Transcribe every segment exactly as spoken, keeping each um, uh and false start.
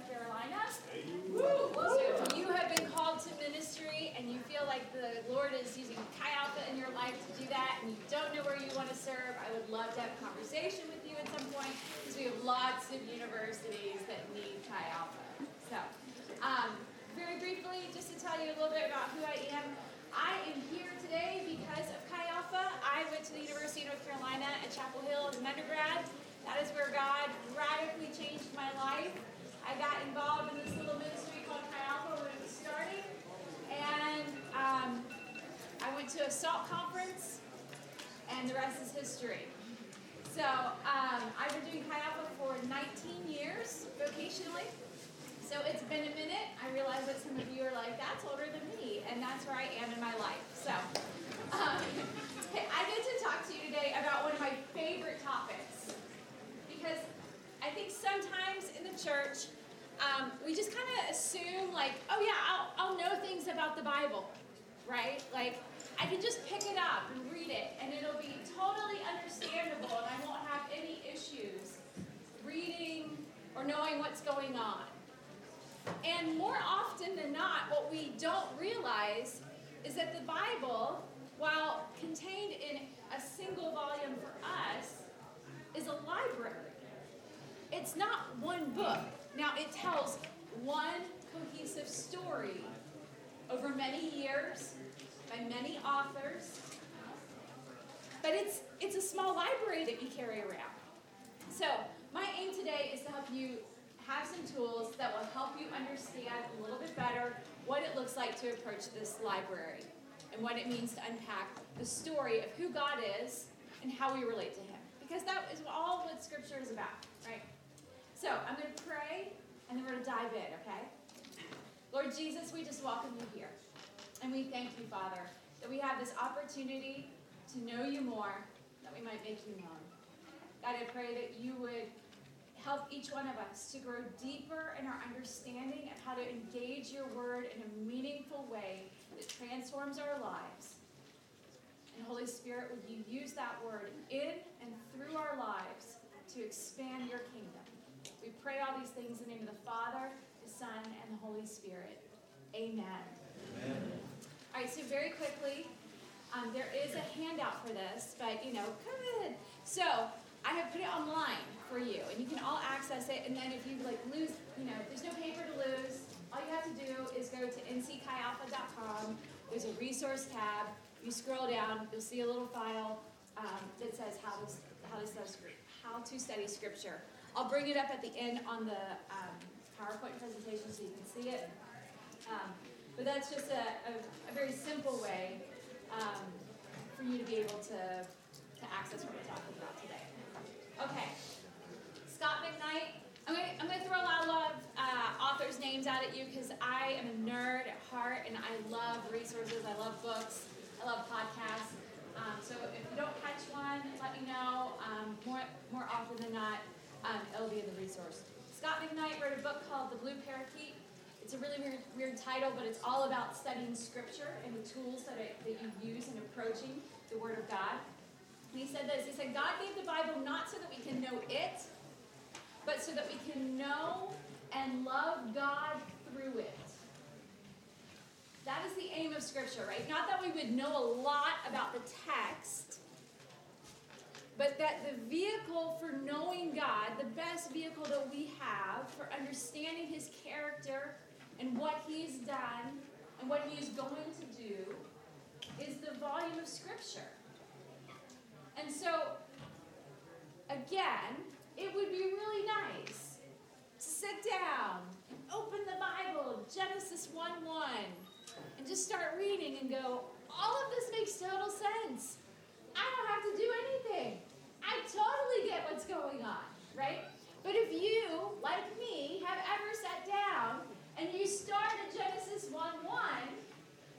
North Carolina. So if you have been called to ministry and you feel like the Lord is using Chi Alpha in your life to do that, and you don't know where you want to serve, I would love to have a conversation with you at some point, because we have lots of universities that need Chi Alpha. So, um, very briefly, just to tell you a little bit about who I am. I am here today because of Chi Alpha. I went to the University of North Carolina at Chapel Hill as an undergrad. That is where God radically changed my life. I got involved in this little ministry called Chi Alpha when it was starting. And um, I went to a SALT conference, and the rest is history. So um, I've been doing Chi Alpha for nineteen years, vocationally. So it's been a minute. I realize that some of you are like, that's older than me, and that's where I am in my life. So um, hey, I get to talk to you today about one of my favorite topics. Because I think sometimes in the church, um, we just kind of assume like, oh yeah, I'll, I'll know things about the Bible, right? Like, I can just pick it up and read it, and it'll be totally understandable, and I won't have any issues reading or knowing what's going on. And more often than not, what we don't realize is that the Bible, while contained in a single volume for us, is a library. It's not one book. Now, it tells one cohesive story over many years by many authors, but it's it's a small library that we carry around. So my aim today is to help you have some tools that will help you understand a little bit better what it looks like to approach this library and what it means to unpack the story of who God is and how we relate to him. Because that is all what Scripture is about, right? So I'm going to pray, and then we're going to dive in, okay? Lord Jesus, we just welcome you here. And we thank you, Father, that we have this opportunity to know you more, that we might make you known. God, I pray that you would help each one of us to grow deeper in our understanding of how to engage your word in a meaningful way that transforms our lives. And Holy Spirit, would you use that word in and through our lives to expand your kingdom? We pray all these things in the name of the Father, the Son, and the Holy Spirit. Amen. Amen. All right, so very quickly, um, there is a handout for this, but, you know, come in. So I have put it online for you, and you can all access it. And then if you, like, lose, you know, there's no paper to lose. All you have to do is go to N C chi alpha dot com. There's a resource tab. You scroll down, you'll see a little file um, that says how to how to study how to study Scripture. I'll bring it up at the end on the um, PowerPoint presentation so you can see it. Um, but that's just a, a, a very simple way um, for you to be able to to access what we're talking about today. Okay, Scott McKnight. I'm going I'm to throw a lot of uh, authors' names out at you because I am a nerd at heart and I love resources. I love books. I love podcasts, um, so if you don't catch one, let me know. Um, more more often than not, um, it'll be in the resource. Scott McKnight wrote a book called The Blue Parakeet. It's a really weird, weird title, but it's all about studying Scripture and the tools that, it, that you use in approaching the Word of God. And he said this, he said, God gave the Bible not so that we can know it, but so that we can know and love God through it. That is the aim of Scripture, right? Not that we would know a lot about the text, but that the vehicle for knowing God, the best vehicle that we have for understanding his character and what he's done and what he is going to do is the volume of Scripture. And so, again, it would be really nice to sit down and open the Bible, Genesis one one. And just start reading and go, all of this makes total sense. I don't have to do anything. I totally get what's going on, right? But if you, like me, have ever sat down and you start at Genesis one one,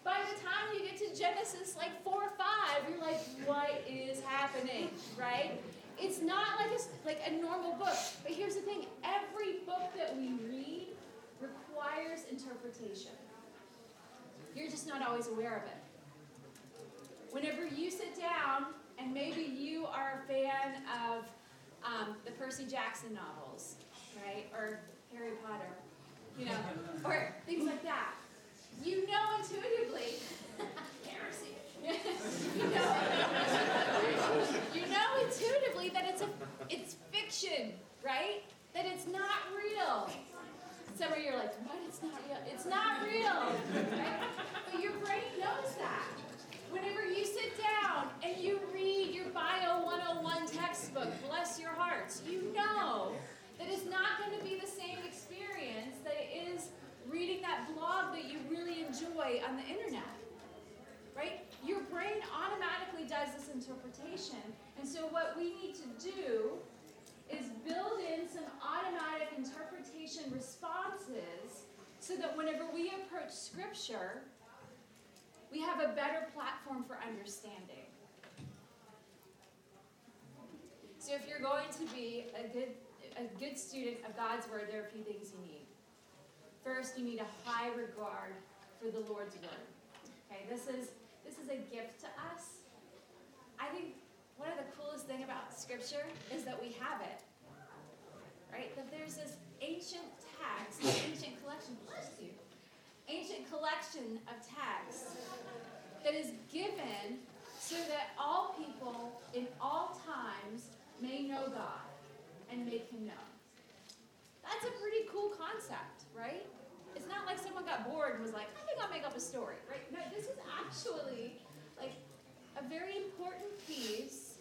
by the time you get to Genesis like four or five, you're like, what is happening, right? It's not like a, like a normal book. But here's the thing, every book that we read requires interpretation. You're just not always aware of it. Whenever you sit down, and maybe you are a fan of um, the Percy Jackson novels, right, or Harry Potter, you know, or things like that. You know intuitively, heresy, you know, you know intuitively that it's a, it's fiction, right? That it's not real. Some of you are like, what, it's not real? It's not real, right? But your brain knows that. Whenever you sit down and you read your Bio one oh one textbook, bless your hearts, you know that it's not going to be the same experience that it is reading that blog that you really enjoy on the internet, right? Your brain automatically does this interpretation. And so what we need to do is build in some automatic interpretation responses so that whenever we approach Scripture, we have a better platform for understanding. So if you're going to be a good a good student of God's Word, there are a few things you need. First, you need a high regard for the Lord's Word. Okay, this is this is a gift to us. I think one of the coolest things about Scripture is that we have it, right? That there's this ancient text, ancient collection, bless you, ancient collection of texts that is given so that all people in all times may know God and make Him known. That's a pretty cool concept, right? It's not like someone got bored and was like, I think I'll make up a story, right? No, this is actually like a very important piece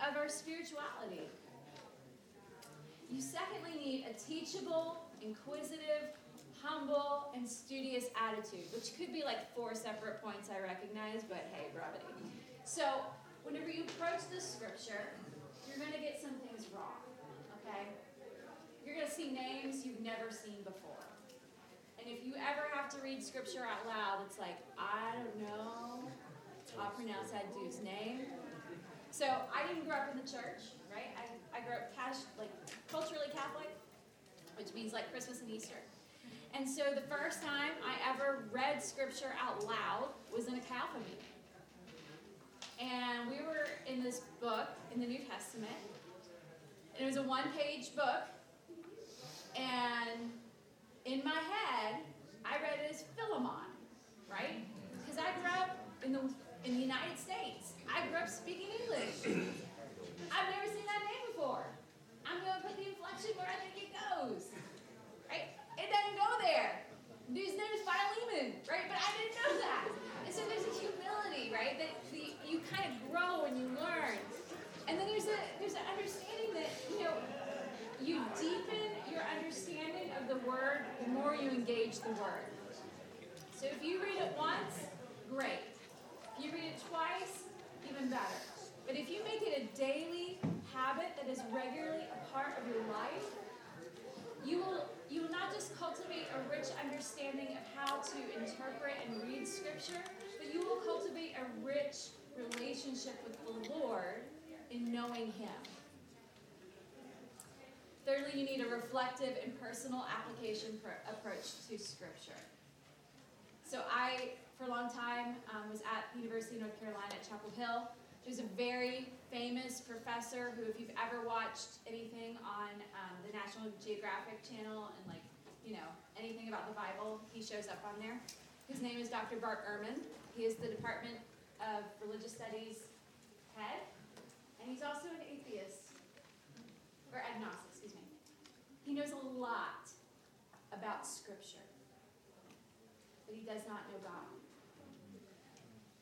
of our spirituality. You secondly need a teachable, inquisitive, humble, and studious attitude, which could be like four separate points I recognize, but hey, brevity. So whenever you approach the Scripture, you're going to get some things wrong, okay? You're going to see names you've never seen before. And if you ever have to read Scripture out loud, it's like, I don't know, I'll pronounce that dude's name. So I didn't grow up in the church, right? I, I grew up cash, like culturally Catholic, which means like Christmas and Easter. And so the first time I ever read Scripture out loud was in a Calvary meeting. And we were in this book in the New Testament. And it was a one-page book. And in my head, I read it as Philemon, right? Because I grew up in the in the United States. I grew up speaking English. I've never seen that name before. I'm going to put the inflection where I think it goes, right? It doesn't go there. His name is Philemon, right? But I didn't know that. And so there's a humility, right? That the, you kind of grow and you learn. And then there's a there's an understanding that, you know, you deepen your understanding of the Word the more you engage the Word. So if you read it once, great. If you read it twice, even better. But if you make it a daily habit that is regularly a part of your life, you will you will not just cultivate a rich understanding of how to interpret and read Scripture, but you will cultivate a rich relationship with the Lord in knowing Him. Thirdly, you need a reflective and personal application pr- approach to Scripture. So I, for a long time, um, was at the University of North Carolina at Chapel Hill. There's a very famous professor who, if you've ever watched anything on um, the National Geographic channel and, like, you know, anything about the Bible, he shows up on there. His name is Doctor Bart Ehrman. He is the Department of Religious Studies head, and he's also an atheist, or agnostic, excuse me. He knows a lot about Scripture, but he does not know God.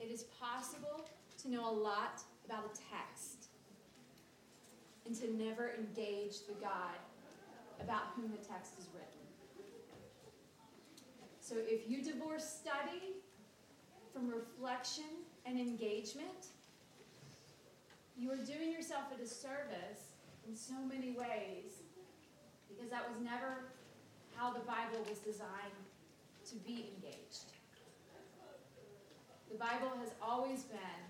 It is possible to know a lot about a text and to never engage the God about whom the text is written. So if you divorce study from reflection and engagement, you are doing yourself a disservice in so many ways, because that was never how the Bible was designed to be engaged. The Bible has always been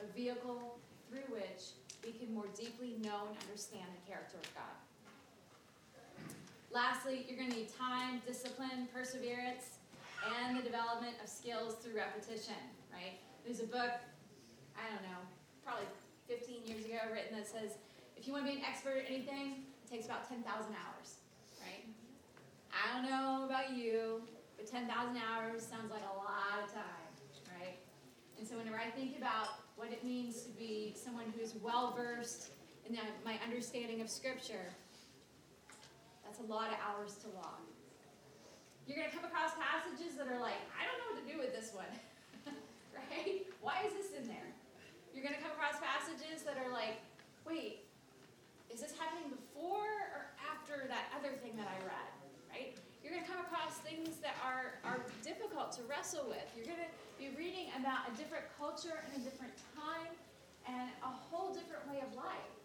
a vehicle through which we can more deeply know and understand the character of God. Lastly, you're going to need time, discipline, perseverance, and the development of skills through repetition, right? There's a book, I don't know, probably fifteen years ago written that says, if you want to be an expert at anything, it takes about ten thousand hours, right? I don't know about you, but ten thousand hours sounds like a lot of time, right? And so whenever I think about what it means to be someone who's well-versed in the, my understanding of Scripture, that's a lot of hours to log. You're going to come across passages that are like, I don't know what to do with this one, right? Why is this in there? You're going to come across passages that are like, wait, is this happening before or after that other thing that I read, right? You're going to come across things that are, are difficult to wrestle with. You're going to be reading about a different culture and a different time and a whole different way of life.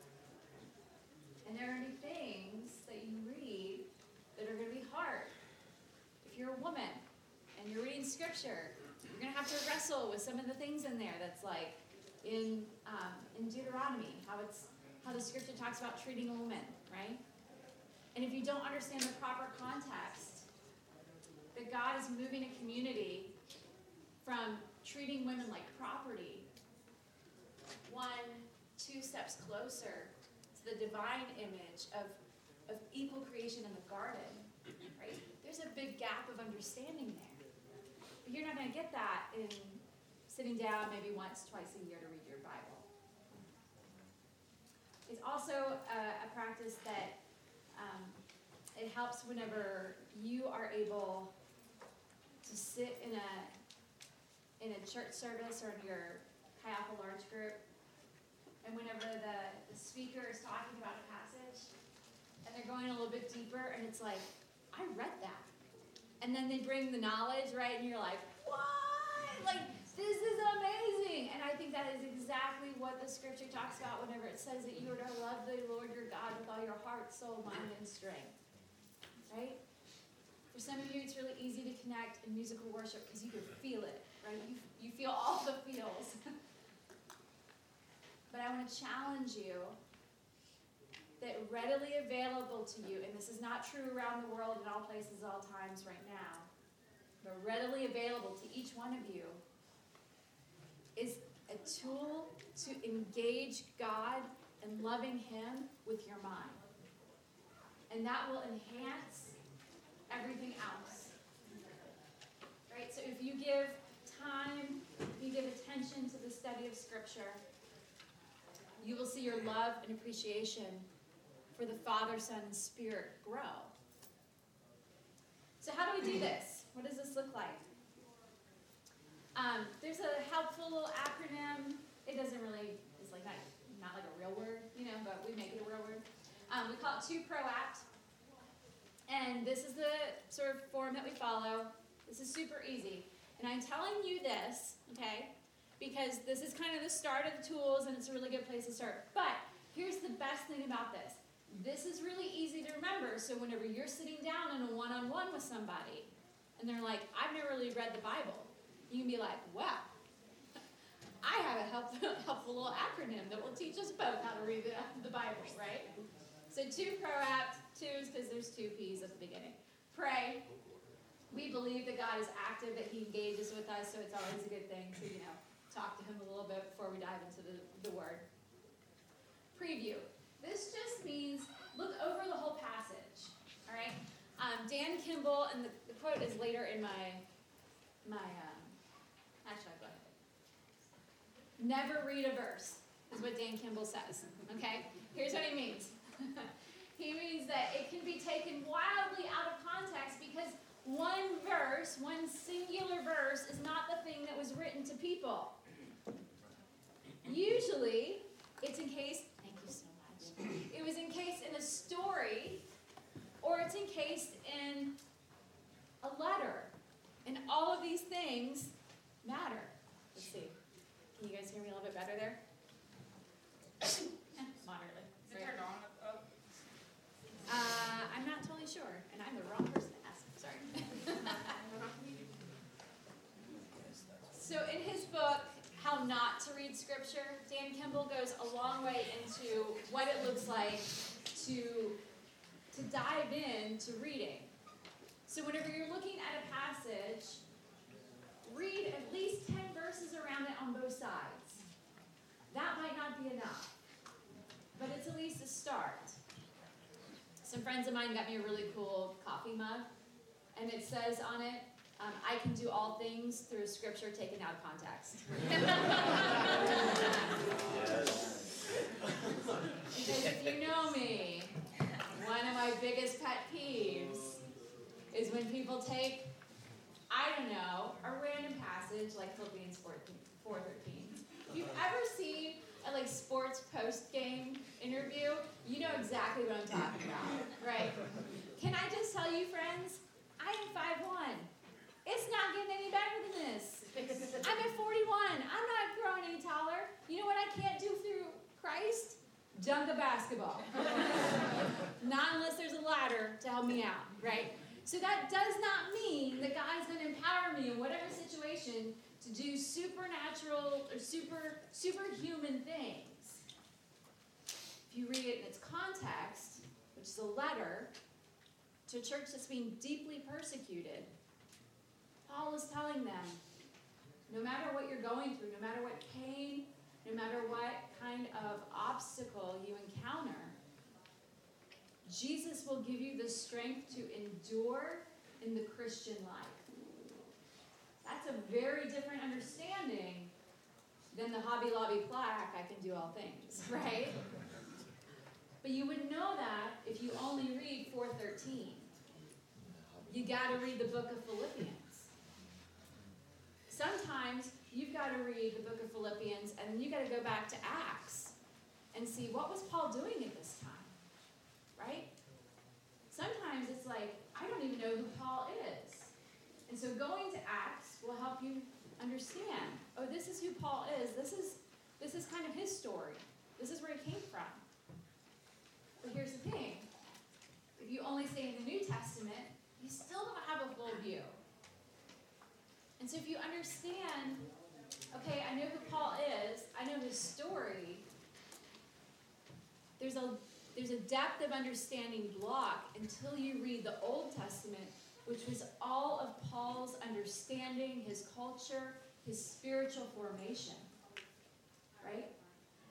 And there are going to be things that you read that are going to be hard. If you're a woman and you're reading Scripture, you're going to have to wrestle with some of the things in there that's like in um, in Deuteronomy, how it's how the Scripture talks about treating a woman, right? And if you don't understand the proper context, that God is moving a community from treating women like property one, two steps closer to the divine image of, of equal creation in the garden, right? There's a big gap of understanding there. But you're not going to get that in sitting down maybe once, twice a year to read your Bible. It's also a, a practice that Um, it helps whenever you are able to sit in a in a church service or in your Chi Alpha large group, and whenever the, the speaker is talking about a passage, and they're going a little bit deeper, and it's like, I read that. And then they bring the knowledge, right? And you're like, what? Like, this is amazing. And I think that is exactly what the Scripture talks about whenever it says that you are to love the Lord your God with all your heart, soul, mind, and strength. Right? For some of you, it's really easy to connect in musical worship because you can feel it. Right? You, you feel all the feels. But I want to challenge you that readily available to you, and this is not true around the world in all places, all times right now, but readily available to each one of you, is a tool to engage God and loving Him with your mind. And that will enhance everything else. Right? So if you give time, if you give attention to the study of Scripture, you will see your love and appreciation for the Father, Son, and Spirit grow. So how do we do this? What does this look like? Um, there's a helpful little acronym. It doesn't really, it's like not, not like a real word, you know, but we make it a real word. Um, we call it two Proact. And this is the sort of form that we follow. This is super easy. And I'm telling you this, okay, because this is kind of the start of the tools and it's a really good place to start. But here's the best thing about this. This is really easy to remember. So whenever you're sitting down in a one-on-one with somebody and they're like, I've never really read the Bible, you can be like, wow, I have a helpful, helpful little acronym that will teach us both how to read the, the Bible, right? So two Proact, two is because there's two P's at the beginning. Pray. We believe that God is active, that He engages with us, so it's always a good thing to, you know, talk to Him a little bit before we dive into the, the Word. Preview. This just means look over the whole passage, all right? Um, Dan Kimball, and the, the quote is later in my, my, uh, Actually, go ahead. Never read a verse, is what Dan Kimball says, okay? Here's what he means. He means that it can be taken wildly out of context because one verse, one singular verse, is not the thing that was written to people. Usually, it's encased, thank you so much, it was encased in a story, or it's encased in a letter. And all of these things matter. Let's see. Can you guys hear me a little bit better there? Moderately. Is it turned on? Uh, I'm not totally sure, and I'm the wrong person to ask. I'm sorry. So in his book, How Not to Read Scripture, Dan Kimball goes a long way into what it looks like to to dive in to reading. So whenever you're looking at a passage, read at least ten verses around it on both sides. That might not be enough, but it's at least a start. Some friends of mine got me a really cool coffee mug, and it says on it, um, I can do all things through scripture taken out of context. Because if you know me, one of my biggest pet peeves is when people take, I don't know, a random passage like Philippians four thirteen. If you've ever seen a like sports post-game interview, you know exactly what I'm talking about, right? Can I just tell you, friends, I am five one. It's not getting any better than this. I'm at forty-one. I'm not growing any taller. You know what I can't do through Christ? Dunk a basketball. Not unless there's a ladder to help me out, right? So that does not mean that God's going to empower me in whatever situation to do supernatural or super superhuman things. If you read it in its context, which is a letter to a church that's being deeply persecuted, Paul is telling them, no matter what you're going through, no matter what pain, no matter what kind of obstacle you encounter, Jesus will give you the strength to endure in the Christian life. That's a very different understanding than the Hobby Lobby plaque, I can do all things, right? But you wouldn't know that if you only read four thirteen. You got to read the book of Philippians. Sometimes you've got to read the book of Philippians and then you got to go back to Acts and see what was Paul doing at this time, right? Sometimes it's like, I don't even know who Paul is. And so going to Acts will help you understand, oh, this is who Paul is. This is this is kind of his story. This is where he came from. But here's the thing. If you only stay in the New Testament, you still don't have a full view. And so if you understand, okay, I know who Paul is. I know his story. There's a, there's a depth of understanding block until you read the Old Testament, which was all of Paul's understanding, his culture, his spiritual formation, right?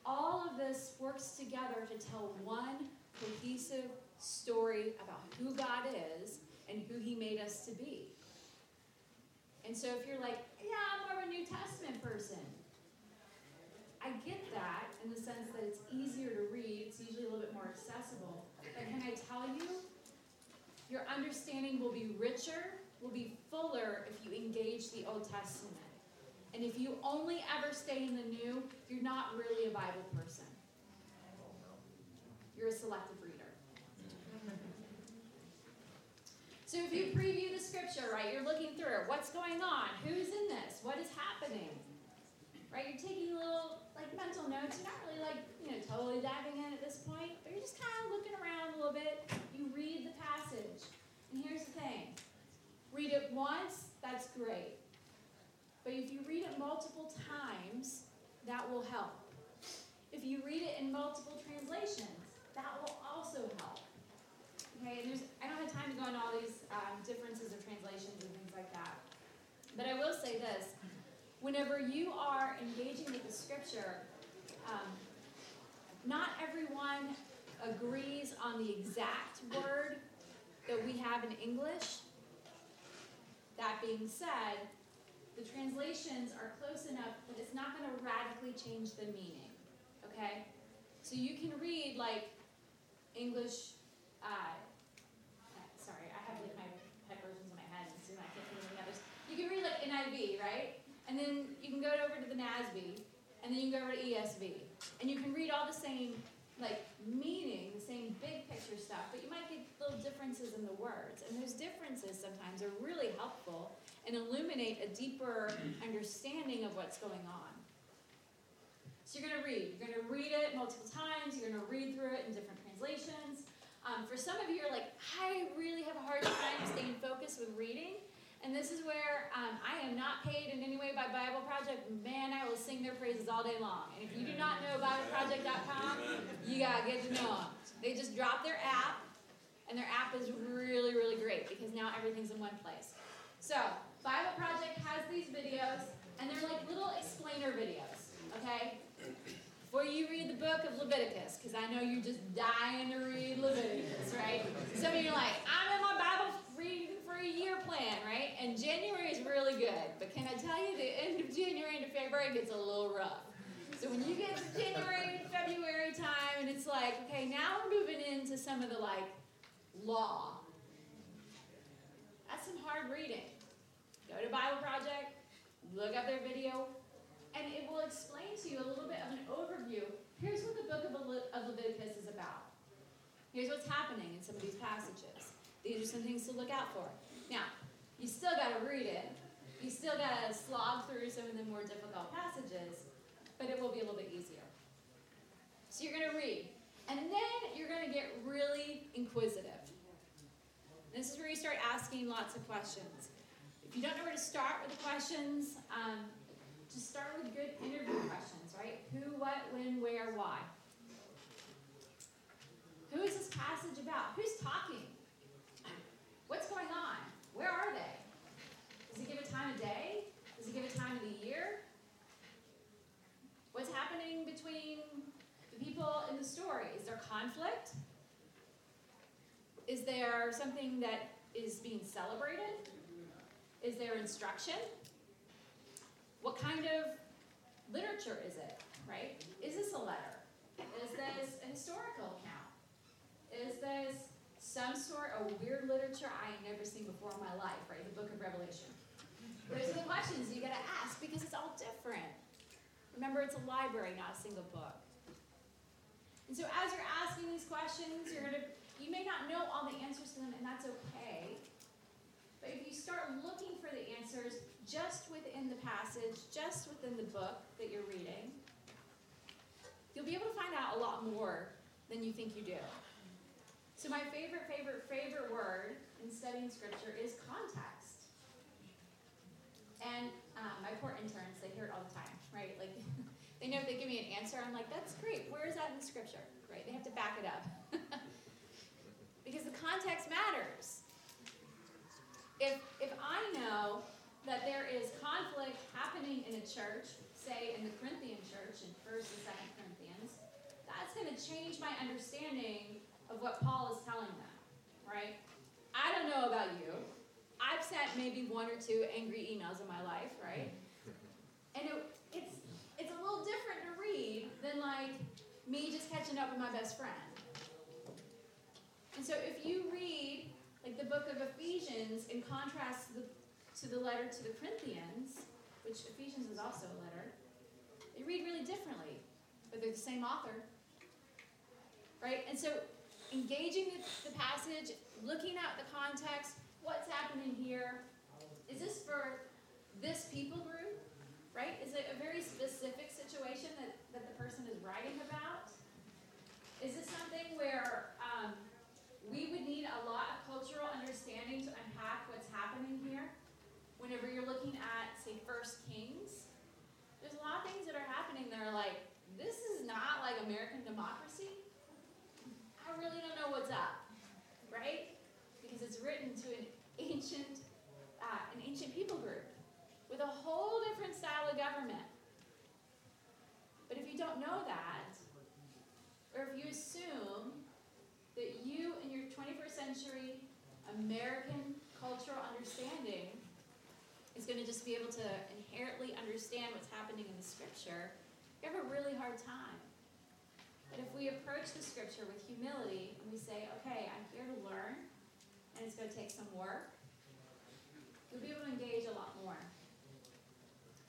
All of this works together to tell one cohesive story about who God is and who he made us to be. And so if you're like, yeah, I'm more of a New Testament person, I get that in the sense that it's easier to read, it's usually a little bit more accessible, but can I tell you, your understanding will be richer, will be fuller if you engage the Old Testament. And if you only ever stay in the New, you're not really a Bible person. You're a selective reader. So if you preview the scripture, right, you're looking through it. What's going on? Who's in this? What is happening? Right, you're taking little, like, mental notes. You're not really, like, you know, totally diving in at this point, but you're just kind of looking around a little bit. You read the passage. And here's the thing. Read it once, that's great. But if you read it multiple times, that will help. If you read it in multiple translations, that will also help. Okay, and there's, I don't have time to go into all these um, differences of translations and things like that. But I will say this. Whenever you are engaging with the scripture, um, not everyone agrees on the exact word that we have in English. That being said, the translations are close enough that it's not going to radically change the meaning, okay? So you can read, like, English, uh, sorry, I have, like, my versions in my head, and soon I can't think of any others. You can read, like, N I V, right? And then you can go over to the N A S B, and then you can go over to E S V. And you can read all the same, like, meaning, the same big picture stuff, but you might get little differences in the words. And those differences sometimes are really helpful and illuminate a deeper understanding of what's going on. So you're going to read. You're going to read it multiple times. You're going to read through it in different translations. Um, for some of you, you're like, I really have a hard time staying focused with reading. And this is where um, I am not paid in any way by Bible Project. Man, I will sing their praises all day long. And if you do not know Bible Project dot com, you got to get to know them. They just dropped their app, and their app is really, really great because now everything's in one place. So Bible Project has these videos, and they're like little explainer videos, okay? Before you read the book of Leviticus, because I know you're just dying to read Leviticus, right? Some of you are like, I'm in my Bible reading for a year plan, right? And January is really good. But can I tell you, the end of January into February gets a little rough. So when you get to January and February time, and it's like, okay, now we're moving into some of the, like, law. That's some hard reading. Go to Bible Project, look up their video, and it will explain to you a little bit of an overview. Here's what the book of, Le- of Leviticus is about. Here's what's happening in some of these passages. These are some things to look out for. Now, you still got to read it. You still got to slog through some of the more difficult passages, but it will be a little bit easier. So you're going to read, and then you're going to get really inquisitive. This is where you start asking lots of questions. If you don't know where to start with the questions, um, just start with good interview questions, right? Who, what, when, where, why. Who is this passage about? Who's talking? What's going on? Where are they? Does it give a time of day? Does it give a time of the year? What's happening between the people in the story? Is there conflict? Is there something that is being celebrated? Is there instruction? What kind of literature is it, right? Is this a letter? Is this a historical account? Is this some sort of weird literature I ain't never seen before in my life, right? The book of Revelation. Those are the questions you gotta ask because it's all different. Remember, it's a library, not a single book. And so as you're asking these questions, you're gonna, you may not know all the answers to them, and that's okay. But if you start looking for the answers just within the passage, just within the book that you're reading, you'll be able to find out a lot more than you think you do. So my favorite, favorite, favorite word in studying scripture is context. And um, my poor interns, they hear it all the time, right? Like, they know if they give me an answer, I'm like, that's great. Where is that in the scripture, right? They have to back it up. Because the context matters. If if I know that there is conflict happening in a church, say in the Corinthian church in First and Second Corinthians, that's going to change my understanding of what Paul is telling them, right? I don't know about you. I've sent maybe one or two angry emails in my life, right? And it, it's it's a little different to read than like me just catching up with my best friend. And so if you read like the book of Ephesians in contrast to the, to the letter to the Corinthians, which Ephesians is also a letter, they read really differently, but they're the same author, right? And so engaging the, the passage, looking at the context, what's happening here? Is this for this people group, right? Is it a very specific situation that, that the person is writing about? Is this something where um, we would need a lot of cultural understanding to unpack what's happening here? Whenever you're looking at, say, First Kings, there's a lot of things that are happening that are like, this is not like American democracy. I really don't know what's up, right? Because it's written to an ancient, uh, an ancient people group with a whole different style of government. But if you don't know that, or if you assume that you and your twenty-first century American cultural understanding is going to just be able to inherently understand what's happening in the scripture, you have a really hard time. But if we approach the scripture with humility and we say, okay, I'm here to learn, and it's going to take some work, you'll be able to engage a lot more.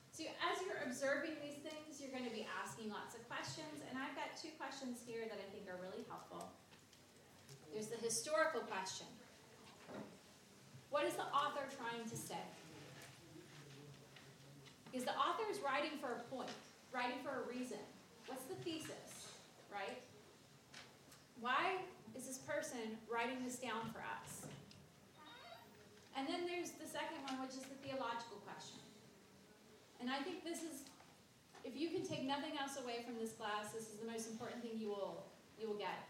So as you're observing these things, you're going to be asking lots of questions, and I've got two questions here that I think are really helpful. There's the historical question. What is the author trying to say? Because the author is writing for a point, writing for a reason. What's the thesis, right? Why is this person writing this down for us? And then there's the second one, which is the theological question. And I think this is, if you can take nothing else away from this class, this is the most important thing you will you will get.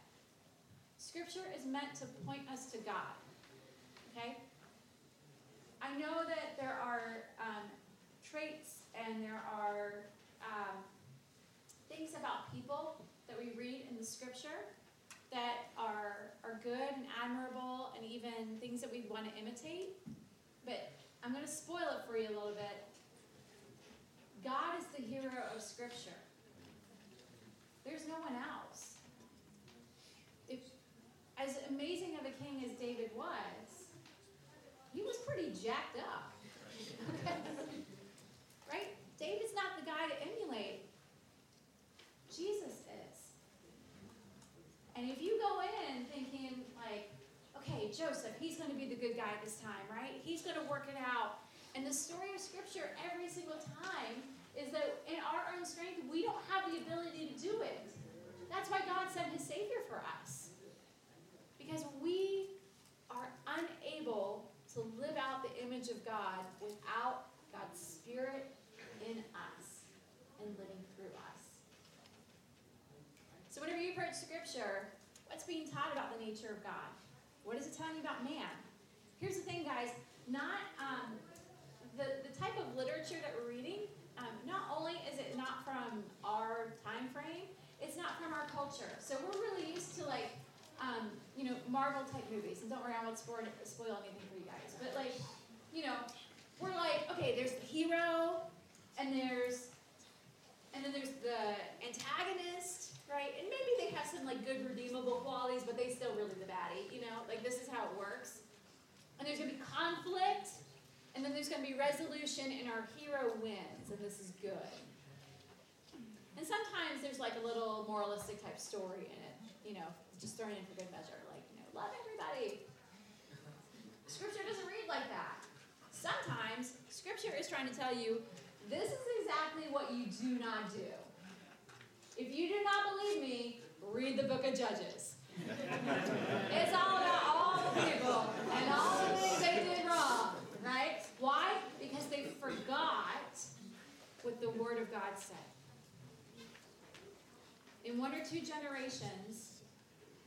Scripture is meant to point us to God, okay? I know that there are um, traits and there are um, things about people that we read in the scripture that are, are good and admirable and even things that we want to imitate. But I'm going to spoil it for you a little bit. God is the hero of Scripture. There's no one else. If, as amazing of a king as David was, he was pretty jacked up. Right? David's not the guy to emulate. Jesus is. And if you go in thinking, like, okay, Joseph, he's going to be the good guy this time, right? He's going to work it out. And the story of Scripture every single time is that in our own strength, we don't have the ability to do it. That's why God sent his Savior for us. Because we are unable to live out the image of God without God's Spirit in us and living through us. So whenever you approach Scripture, what's being taught about the nature of God? What is it telling you about man? Here's the thing, guys. Not um, the, the type of literature that we're reading, um, not only is it not from our time frame, it's not from our culture. So we're really used to, like, um, you know, Marvel-type movies. And don't worry, I won't spoil anything for you guys. But, like, you know, we're like, okay, there's the hero, and there's, and then there's the antagonist, right? And maybe they have some, like, good redeemable qualities, but they still really the baddie, you know? Like, this is how it works. And there's going to be conflict, and then there's going to be resolution, and our hero wins, and this is good. And sometimes there's, like, a little moralistic type story in it, you know, just thrown in for good measure, like, you know, love everybody. Scripture doesn't read like that. Sometimes Scripture is trying to tell you, this is exactly what you do not do. If you do not believe me, read the book of Judges. It's all about all the people and all the things they did wrong, right? Why? Because they forgot what the Word of God said. In one or two generations,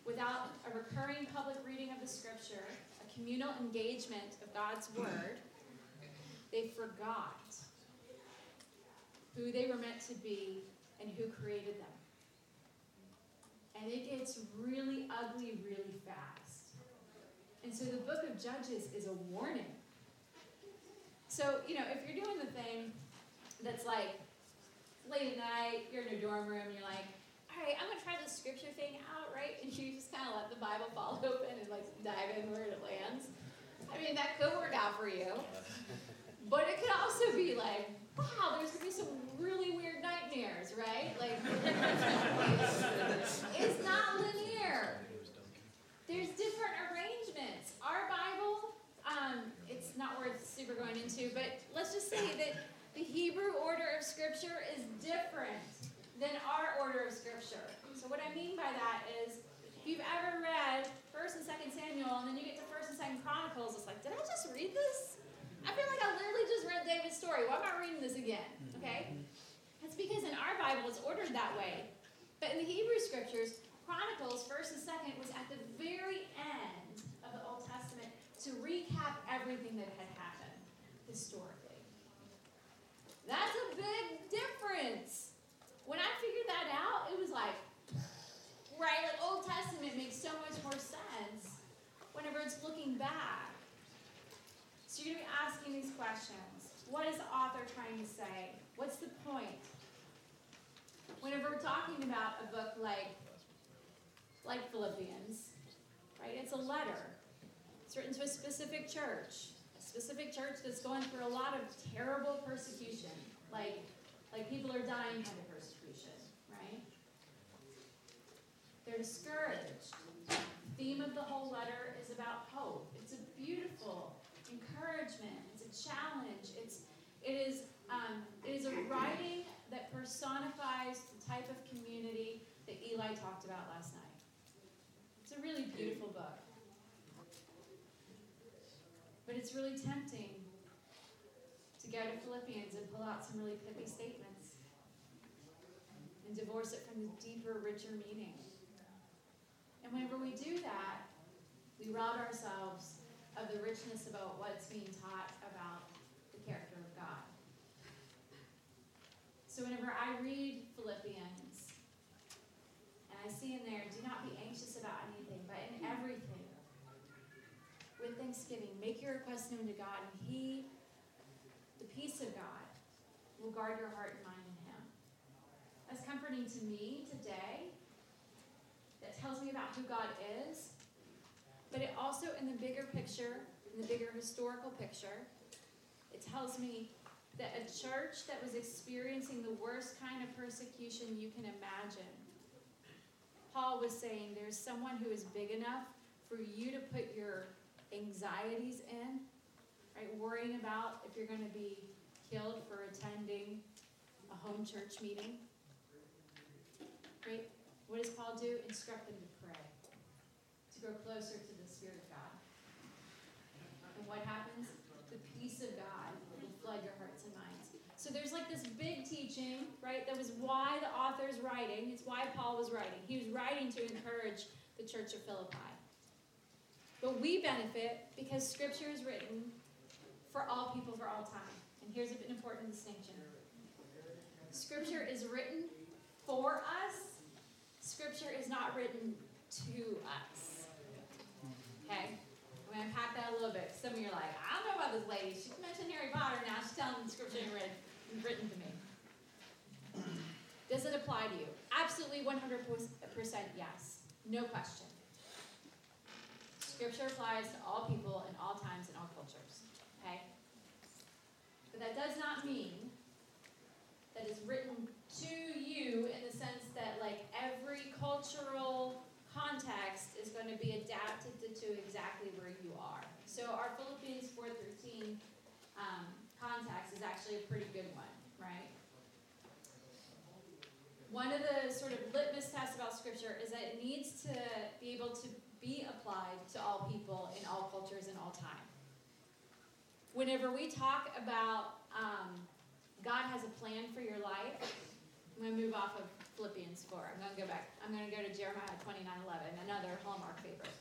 without a recurring public reading of the Scripture, a communal engagement of God's Word, they forgot who they were meant to be and who created them. And it gets really ugly really fast. And so the book of Judges is a warning. So, you know, if you're doing the thing that's like late at night, you're in your dorm room, you're like, all right, I'm going to try this Scripture thing out, right? And you just kind of let the Bible fall open and, like, dive in where it lands. I mean, that could work out for you. But it could also be like, wow, there's going to be some really weird nightmares, right? Like, it's not linear. There's different arrangements. Our Bible, um, it's not worth super going into, but let's just say that the Hebrew order of Scripture is different than our order of Scripture. So what I mean by that is, if you've ever read First and Second Samuel, and then you get to First and Second Chronicles, it's like, did I just read this? I feel like I literally just read David's story. Why am I reading this again? Okay? That's because in our Bible it's ordered that way. But in the Hebrew Scriptures, Chronicles, First and Second, was at the very end of the Old Testament to recap everything that had happened historically. That's a big difference. When I figured that out, it was like, right, like Old Testament makes so much more sense whenever it's looking back. So you're going to be asking these questions. What is the author trying to say? What's the point? Whenever we're talking about a book like, like Philippians, right? It's a letter. It's written to a specific church. A specific church that's going through a lot of terrible persecution. Like, like people are dying under persecution, right? They're discouraged. The theme of the whole letter is about hope. It's a beautiful encouragement. It's a challenge. It's it is um, it is a writing that personifies the type of community that Eli talked about last night. It's a really beautiful book, but it's really tempting to go to Philippians and pull out some really pithy statements and divorce it from the deeper, richer meaning. And whenever we do that, we rob ourselves of the richness about what's being taught about the character of God. So whenever I read Philippians, and I see in there, do not be anxious about anything, but in everything, thanksgiving. Make your request known to God, and He, the peace of God, will guard your heart and mind in Him. That's comforting to me today. That tells me about who God is. But it also, in the bigger picture, in the bigger historical picture, it tells me that a church that was experiencing the worst kind of persecution you can imagine, Paul was saying there's someone who is big enough for you to put your anxieties in, right? Worrying about if you're going to be killed for attending a home church meeting. Right? What does Paul do? Instruct them to pray, to grow closer to the Spirit of God. And what happens? The peace of God will flood your hearts and minds. So there's like this big teaching, right? That was why the author's writing. It's why Paul was writing. He was writing to encourage the church of Philippi. But we benefit because Scripture is written for all people for all time. And here's an important distinction. Scripture is written for us. Scripture is not written to us. Okay? I'm going to unpack that a little bit. Some of you are like, I don't know about this lady. She's mentioned Harry Potter now. She's telling the Scripture is written, written to me. Does it apply to you? Absolutely one hundred percent yes. No question. Scripture applies to all people in all times and all cultures. Okay? But that does not mean that it's written to you in the sense that, like, every cultural context is going to be adapted to, to exactly where you are. So our Philippians four thirteen um, context is actually a pretty good one, right? One of the sort of litmus tests about Scripture is that it needs to be able to be applied to all people in all cultures and all time. Whenever we talk about um, God has a plan for your life, I'm going to move off of Philippians four. I'm going to go back. I'm going to go to Jeremiah twenty-nine eleven, another Hallmark favorite.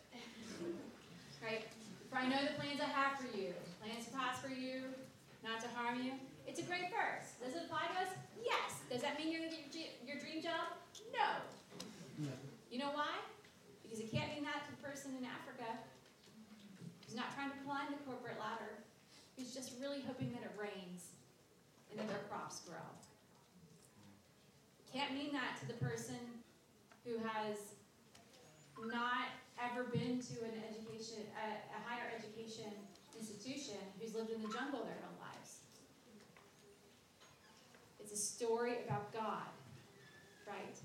Right? For I know the plans I have for you, plans to prosper you, not to harm you. It's a great verse. Does it apply to us? Yes. Does that mean you're going to get your dream job? No. No. You know why? Because it can't mean that to a person in Africa who's not trying to climb the corporate ladder, who's just really hoping that it rains and that their crops grow. Can't mean that to the person who has not ever been to an education, a, a higher education institution, who's lived in the jungle their whole lives. It's a story about God, right?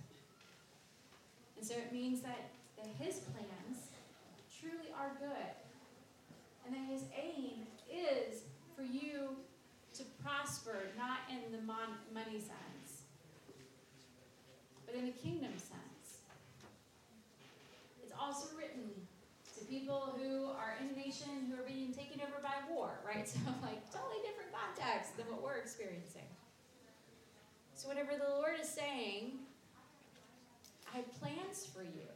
And so it means that, that His plans truly are good, and that His aim is for you to prosper, not in the mon- money sense, but in the kingdom sense. It's also written to people who are in a nation who are being taken over by war, right? So, like, totally different context than what we're experiencing. So whatever the Lord is saying, I have plans for you.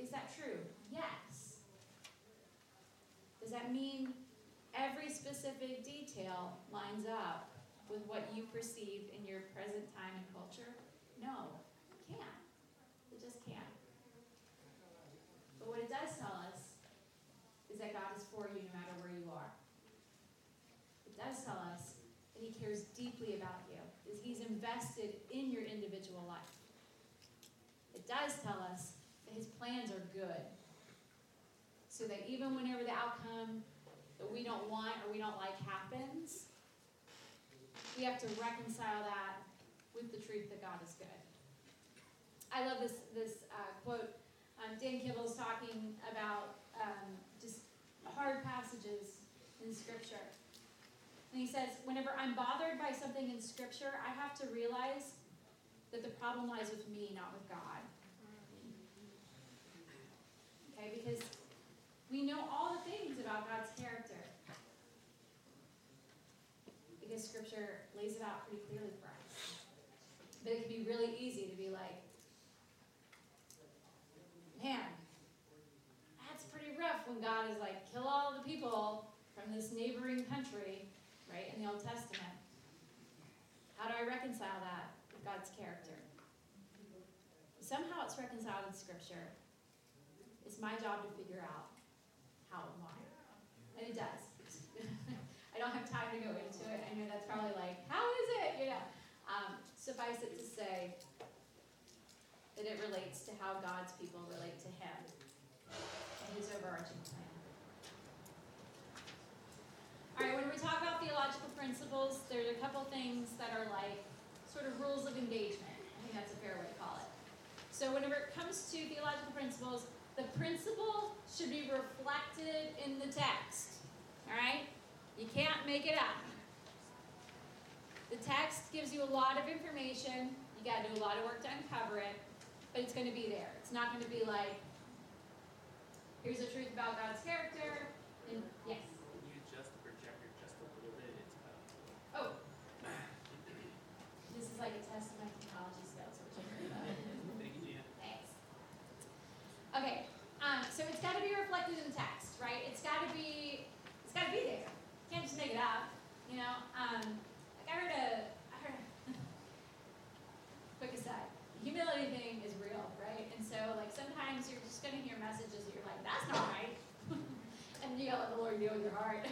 Is that true? Yes. Does that mean every specific detail lines up with what you perceive in your present time and culture? No, it can't. It just can't. But what it does tell us is that God is for you no matter where you are. It does tell us that He cares deeply about you, that He's invested in your individual life. It does tell us that His plans are good, so that even whenever the outcome that we don't want or we don't like happens, we have to reconcile that with the truth that God is good. I love this this uh, quote. Um, Dan Kimball is talking about um, just hard passages in Scripture. And he says, whenever I'm bothered by something in Scripture, I have to realize that the problem lies with me, not with God. Okay, because we know all the things about God's character, because Scripture lays it out pretty clearly for us. But it can be really easy to be like, man, that's pretty rough when God is like, kill all the people from this neighboring country, right, in the Old Testament. How do I reconcile that with God's character? Somehow it's reconciled in Scripture. It's my job to figure out how it suffice it to say that it relates to how God's people relate to Him and His overarching plan. All right, when we talk about theological principles, there's a couple things that are like sort of rules of engagement. I think that's a fair way to call it. So whenever it comes to theological principles, the principle should be reflected in the text, all right? You can't make it up. The text gives you a lot of information. You got to do a lot of work to uncover it, but it's going to be there. It's not going to be like, here's the truth about God's character. And, yes? Can you adjust the projector just a little bit? It's about... Oh. This is like a test of my theology skills, which I'm about. Thank you, Jan. Thanks. Okay, um, so it's got to be reflected in the text, right? It's got to be, it's got to be there. You can't just make it up, you know? Um, like I heard a, I heard a quick aside, the humility thing is real, right? And so like sometimes you're just going to hear messages that you're like, that's not right. And you gotta let the Lord deal with your heart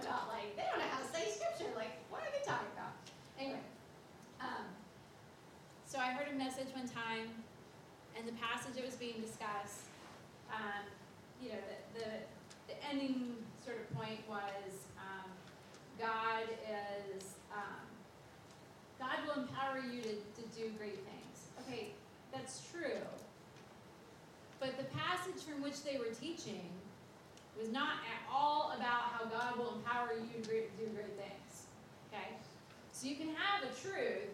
about like, they don't know how to study scripture. Like, what are they talking about? Anyway. Um, so I heard a message one time, and the passage that was being discussed, um, you know, the, the the ending sort of point was um, God is um, God will empower you to, to do great things. Okay, that's true. But the passage from which they were teaching was not at all about how God will empower you to do great things. Okay. So you can have a truth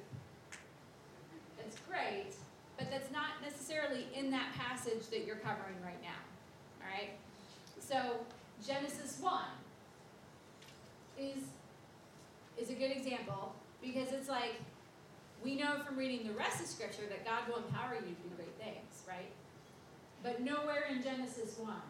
that's great, but that's not necessarily in that passage that you're covering right now, all right? So Genesis one is, is a good example because it's like we know from reading the rest of Scripture that God will empower you to do great things, right? But nowhere in Genesis one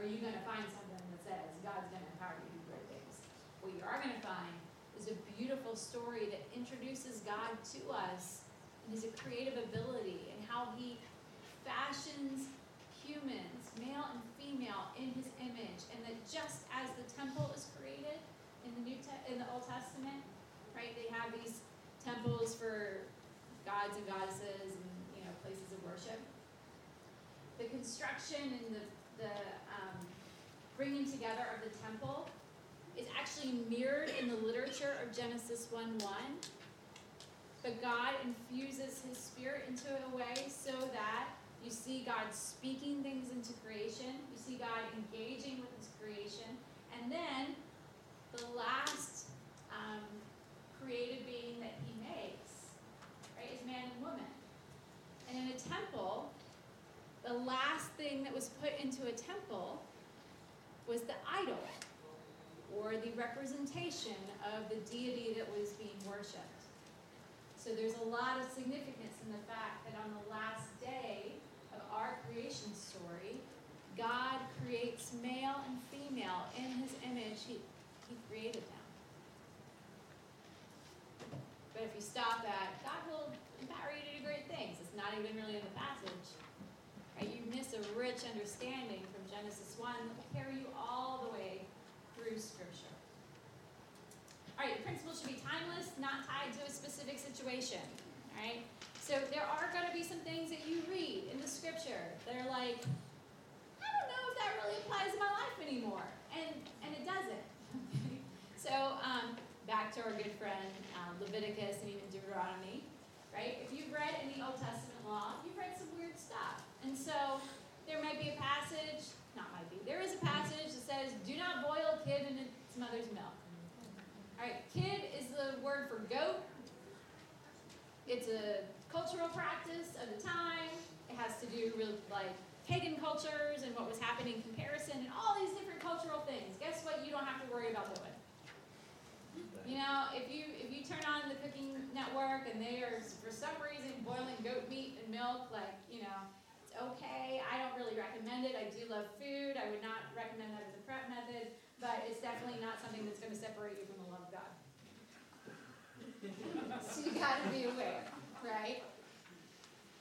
are you going to find something that says God's going to empower you to do great things. What you are going to find is a beautiful story that introduces God to us and his creative ability and how he fashions humans, male and female, in his image, and that just as the temple was created in the New Te- in the Old Testament, right? They have these temples for gods and goddesses and you know places of worship. The construction and the the um, bringing together of the temple is actually mirrored in the literature of Genesis one one. But God infuses his spirit into it a way so that you see God speaking things into creation. You see God engaging with his creation. And then the last um, created being that he makes, right, is man and woman. And in a temple, the last thing that was put into a temple was the idol, or the representation of the deity that was being worshipped. So there's a lot of significance in the fact that on the last day of our creation story, God creates male and female in his image. He, he created them. But if you stop at, God will empower you to do great things, it's not even really in the passage, right? You miss a rich understanding from Genesis one that will carry you all the way through Scripture. All right, the principle should be timeless, not tied to a specific situation. All right? So there are going to be some things that you read in the Scripture that are like, I don't know if that really applies to my life anymore. And and it doesn't. So um, back to our good friend uh, Leviticus and even Deuteronomy. Right? If you've read any Old Testament law, you've read some weird stuff. And so there might be a passage... Not might be. There is a passage that says, do not boil a kid in its mother's milk. All right, kid is the word for goat. It's a cultural practice of the time. It has to do with like pagan cultures and what was happening in comparison and all these different cultural things. Guess what? You don't have to worry about doing. You know, if you if you turn on the Cooking Network and they are, for some reason, boiling goat meat and milk, like, you know, okay, I don't really recommend it. I do love food. I would not recommend that as a prep method, but it's definitely not something that's going to separate you from the love of God. So you got to be aware, right?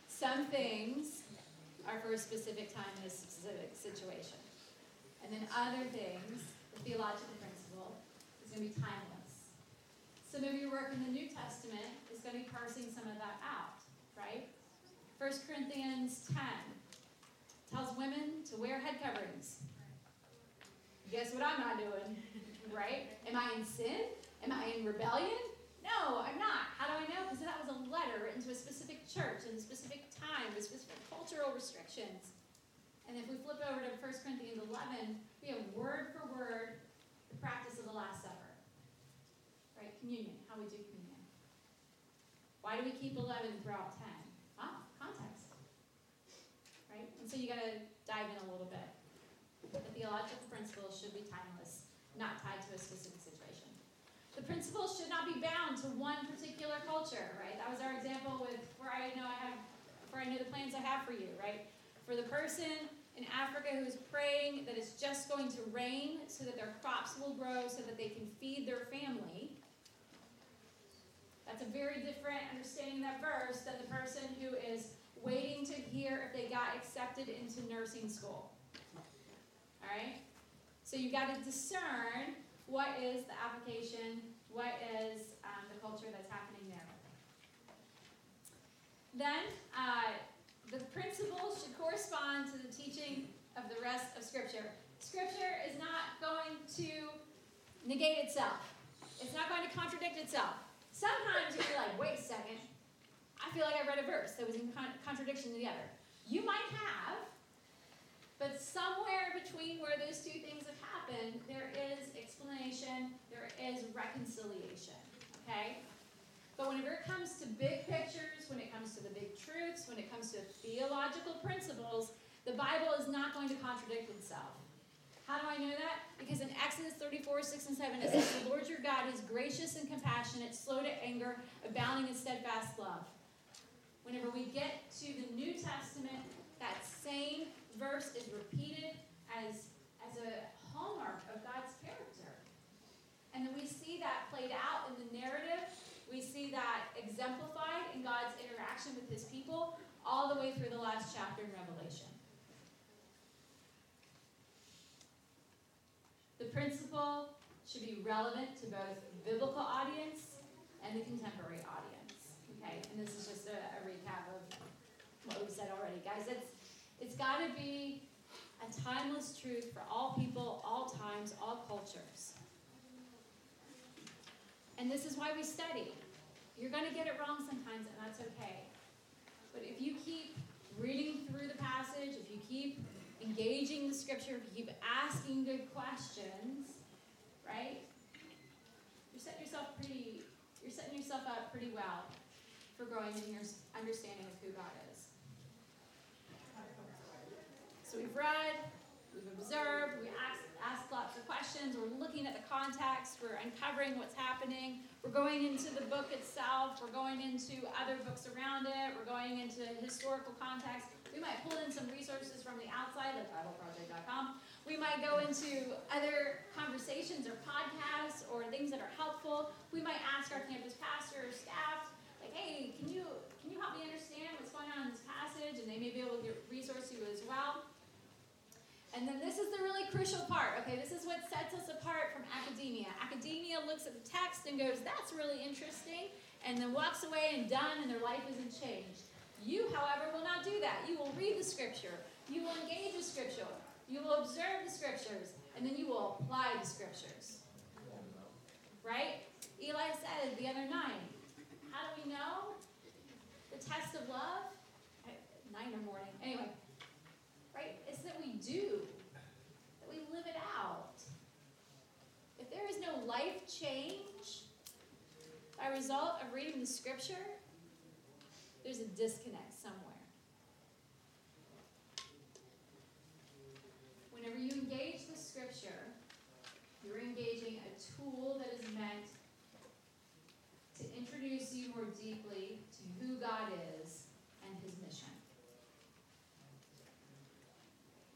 Some things are for a specific time and a specific situation. And then other things, the theological principle, is going to be timeless. So some of your work in the New Testament is going to be parsing some of that out, right? First Corinthians ten tells women to wear head coverings. Guess what I'm not doing, right? Am I in sin? Am I in rebellion? No, I'm not. How do I know? Because that was a letter written to a specific church in a specific time with specific cultural restrictions. And if we flip over to First Corinthians eleven, we have word for word the practice of the Last Supper. Right? Communion. How we do communion. Why do we keep eleven throughout ten? Ah, context. Right? And so you got to dive in a little bit. The theological principles should be timeless, not tied to a specific situation. The principles should not be bound to one particular culture, right? That was our example with where I know I have, where I know the plans I have for you, right? For the person in Africa who is praying that it's just going to rain so that their crops will grow so that they can feed their family, that's a very different understanding of that verse than the person who is waiting to hear if they got accepted into nursing school. All right? So you've got to discern what is the application, what is um, the culture that's happening there. Then, uh, the principles should correspond to the teaching of the rest of Scripture. Scripture is not going to negate itself. It's not going to contradict itself. Sometimes you're like, wait a second, I feel like I read a verse that was in con- contradiction to the other. You might have, but somewhere between where those two things have happened, there is explanation, there is reconciliation, okay? But whenever it comes to big pictures, when it comes to the big truths, when it comes to theological principles, the Bible is not going to contradict itself. How do I know that? Because in Exodus thirty-four, six and seven, it says, "The Lord your God is gracious and compassionate, slow to anger, abounding in steadfast love." Whenever we get to the New Testament, that same verse is repeated as, as a hallmark of God's character. And then we see that played out in the narrative. We see that exemplified in God's interaction with his people all the way through the last chapter in Revelation. The principle should be relevant to both the biblical audience and the contemporary audience. Okay, and this is just a, a recap of what we've said already. Guys, it's it's got to be a timeless truth for all people, all times, all cultures. And this is why we study. You're going to get it wrong sometimes, and that's okay. But if you keep reading through the passage, if you keep engaging the Scripture, if you keep asking good questions, right, you're setting yourself pretty, you're setting yourself up pretty well for growing in your understanding of who God is. So we've read, we've observed, we asked, asked lots of questions, we're looking at the context, we're uncovering what's happening, we're going into the book itself, we're going into other books around it, we're going into historical context. We might pull in some resources from the outside, like Bible Project dot com. We might go into other conversations or podcasts or things that are helpful. We might ask our campus pastor or staff, like, hey, can you, can you help me understand what's going on in this passage? And they may be able to resource you as well. And then this is the really crucial part, okay? This is what sets us apart from academia. Academia looks at the text and goes, that's really interesting, and then walks away and done, and their life isn't changed. You, however, will not do that. You will read the Scripture. You will engage the Scripture. You will observe the Scriptures, and then you will apply the Scriptures. Right? Eli said it the other night. How do we know? The test of love? Nine in the morning. Anyway. Right? It's that we do, that we live it out. If there is no life change by result of reading the Scripture, there's a disconnect somewhere. Whenever you engage the Scripture, you're engaging a tool that is meant to introduce you more deeply to who God is and his mission.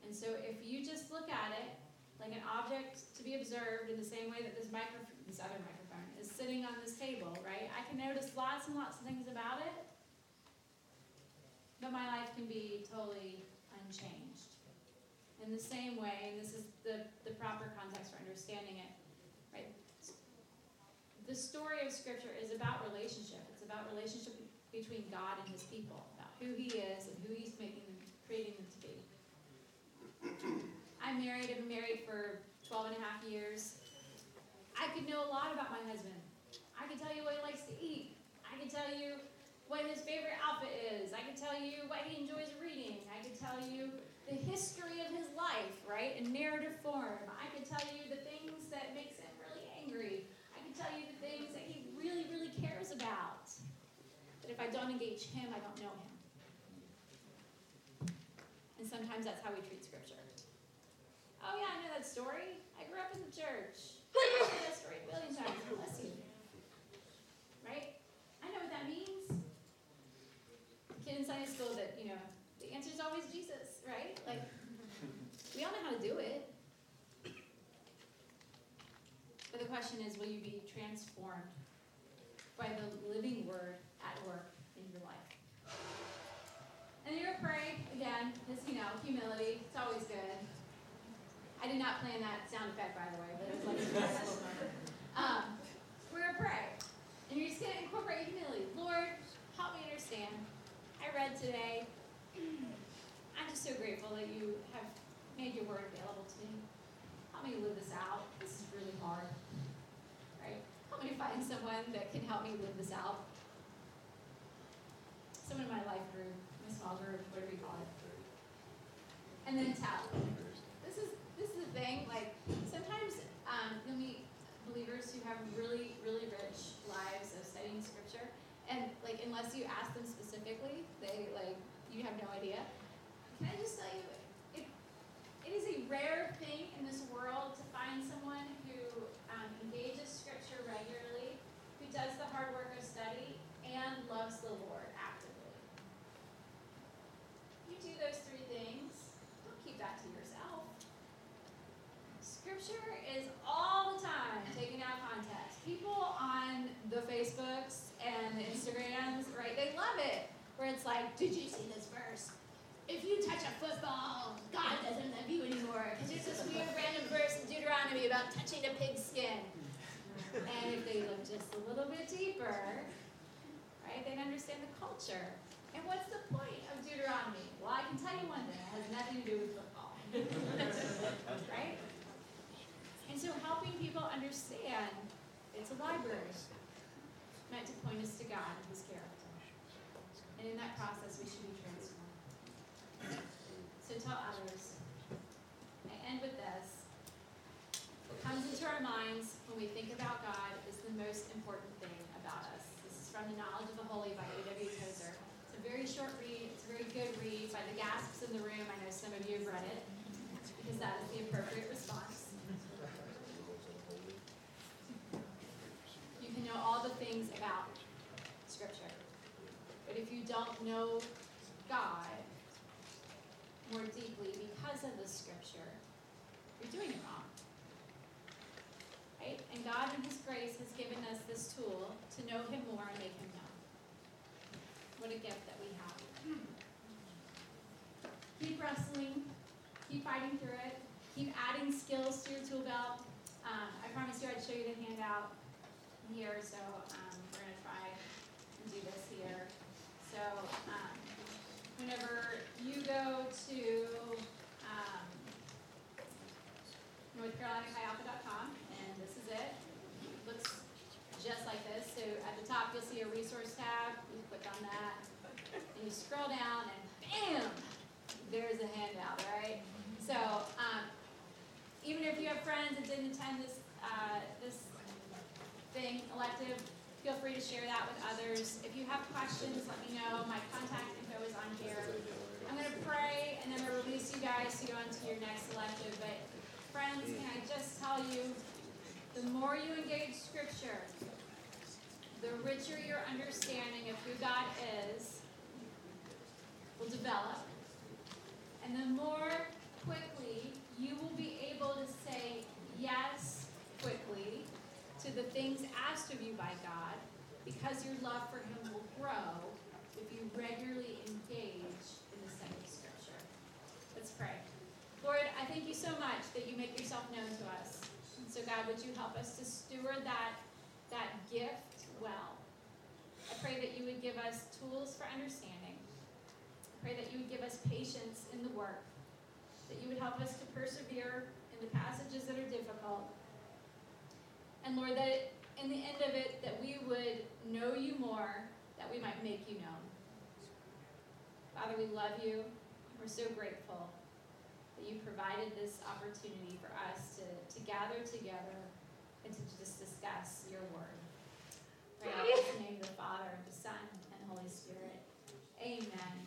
And so if you just look at it like an object to be observed in the same way that this micro, this other microphone is sitting on this table, right? I can notice lots and lots of things about it, but my life can be totally unchanged. In the same way, and this is the, the proper context for understanding it, right? the story of Scripture is about relationship. It's about relationship between God and his people, about who he is and who he's making them, creating them to be. I'm married. I've been married for twelve and a half years. I could know a lot about my husband. I could tell you what he likes to eat. I could tell you what his favorite outfit is. I could tell you what he enjoys reading. I could tell you the history of his life, right, in narrative form. I could tell you the things that makes him really angry. I could tell you the things that he really, really cares about. But if I don't engage him, I don't know him. And sometimes that's how we treat Scripture. Oh, yeah, I know that story. I grew up in the church. I heard that story a billion times. Bless you. Right? I know what that means. Kid in Sunday school that, you know, the answer is always Jesus, right? Like, we all know how to do it. But the question is, will you be transformed by the living word at work in your life? And you're afraid, again, this, you know, humility. It's always good. I did not plan that sound effect, by the way, but it's like a um, We're afraid. And you're just going to incorporate humility. Lord, help me understand. I read today. I'm just so grateful that you have made your word available to me. Help me live this out. This is really hard. Right? Help me find someone that can help me live this out. Someone in my life group, my small group, whatever you call it. And then tell. This is this is the thing. Like, sometimes um, you'll meet believers who have really, really rich lives of studying Scripture, and like unless you ask them specifically, they like you have no idea. Can I just tell you, it, it is a rare thing in this world to find someone who um, engages Scripture regularly, who does the hard work of study, and loves the Lord actively. You do those three things. Don't keep that to yourself. Scripture is all the time taken out of context. People on the Facebooks and the Instagrams, right, they love it. Where it's like, did you see this verse? If you touch a football, God doesn't love you anymore. Because there's this weird random verse in Deuteronomy about touching a pig's skin. And if they look just a little bit deeper, right, they'd understand the culture. And what's the point of Deuteronomy? Well, I can tell you one thing. It has nothing to do with football. Right? And so helping people understand, it's a library meant to point us to God and his character. And in that process, we should be transformed. So tell others. I end with this. What comes into our minds when we think about God is the most important thing about us. This is from The Knowledge of the Holy by A W Tozer. It's a very short read. It's a very good read. By the gasps in the room, I know some of you have read it, because that is the appropriate response. You can know all the things about Scripture, but if you don't know God more deeply because of the Scripture, you're doing it wrong. Right? And God in his grace has given us this tool to know him more and make him known. What a gift that we have. Keep wrestling. Keep fighting through it. Keep adding skills to your tool belt. Um, I promised you I'd show you the handout here, so um, we're going to try and do this here. So um, whenever you go to um, North Carolina Hi Alpha dot com, and this is it. It looks just like this. So at the top, you'll see a resource tab. You click on that, and you scroll down, and bam! There's a handout, right? So um, even if you have friends that didn't attend this uh, this thing, elective, feel free to share that with others. If you have questions, let me know. My contact info is on here. I'm going to pray, and then I'll release you guys to go on to your next elective. But friends, can I just tell you, the more you engage Scripture, the richer your understanding of who God is will develop. And the more quickly you will be able to say yes quickly to the things asked of you by God, because your love for him will grow if you regularly engage in the study of Scripture. Let's pray. Lord, I thank you so much that you make yourself known to us. And so, God, would you help us to steward that that gift well. I pray that you would give us tools for understanding. I pray that you would give us patience in the work, that you would help us to persevere in the passages that are difficult. And Lord, that in the end of it, that we would know you more, that we might make you known. Father, we love you. We're so grateful that you provided this opportunity for us to, to gather together and to just discuss your word. Pray in the name of the Father, and the Son, and the Holy Spirit. Amen.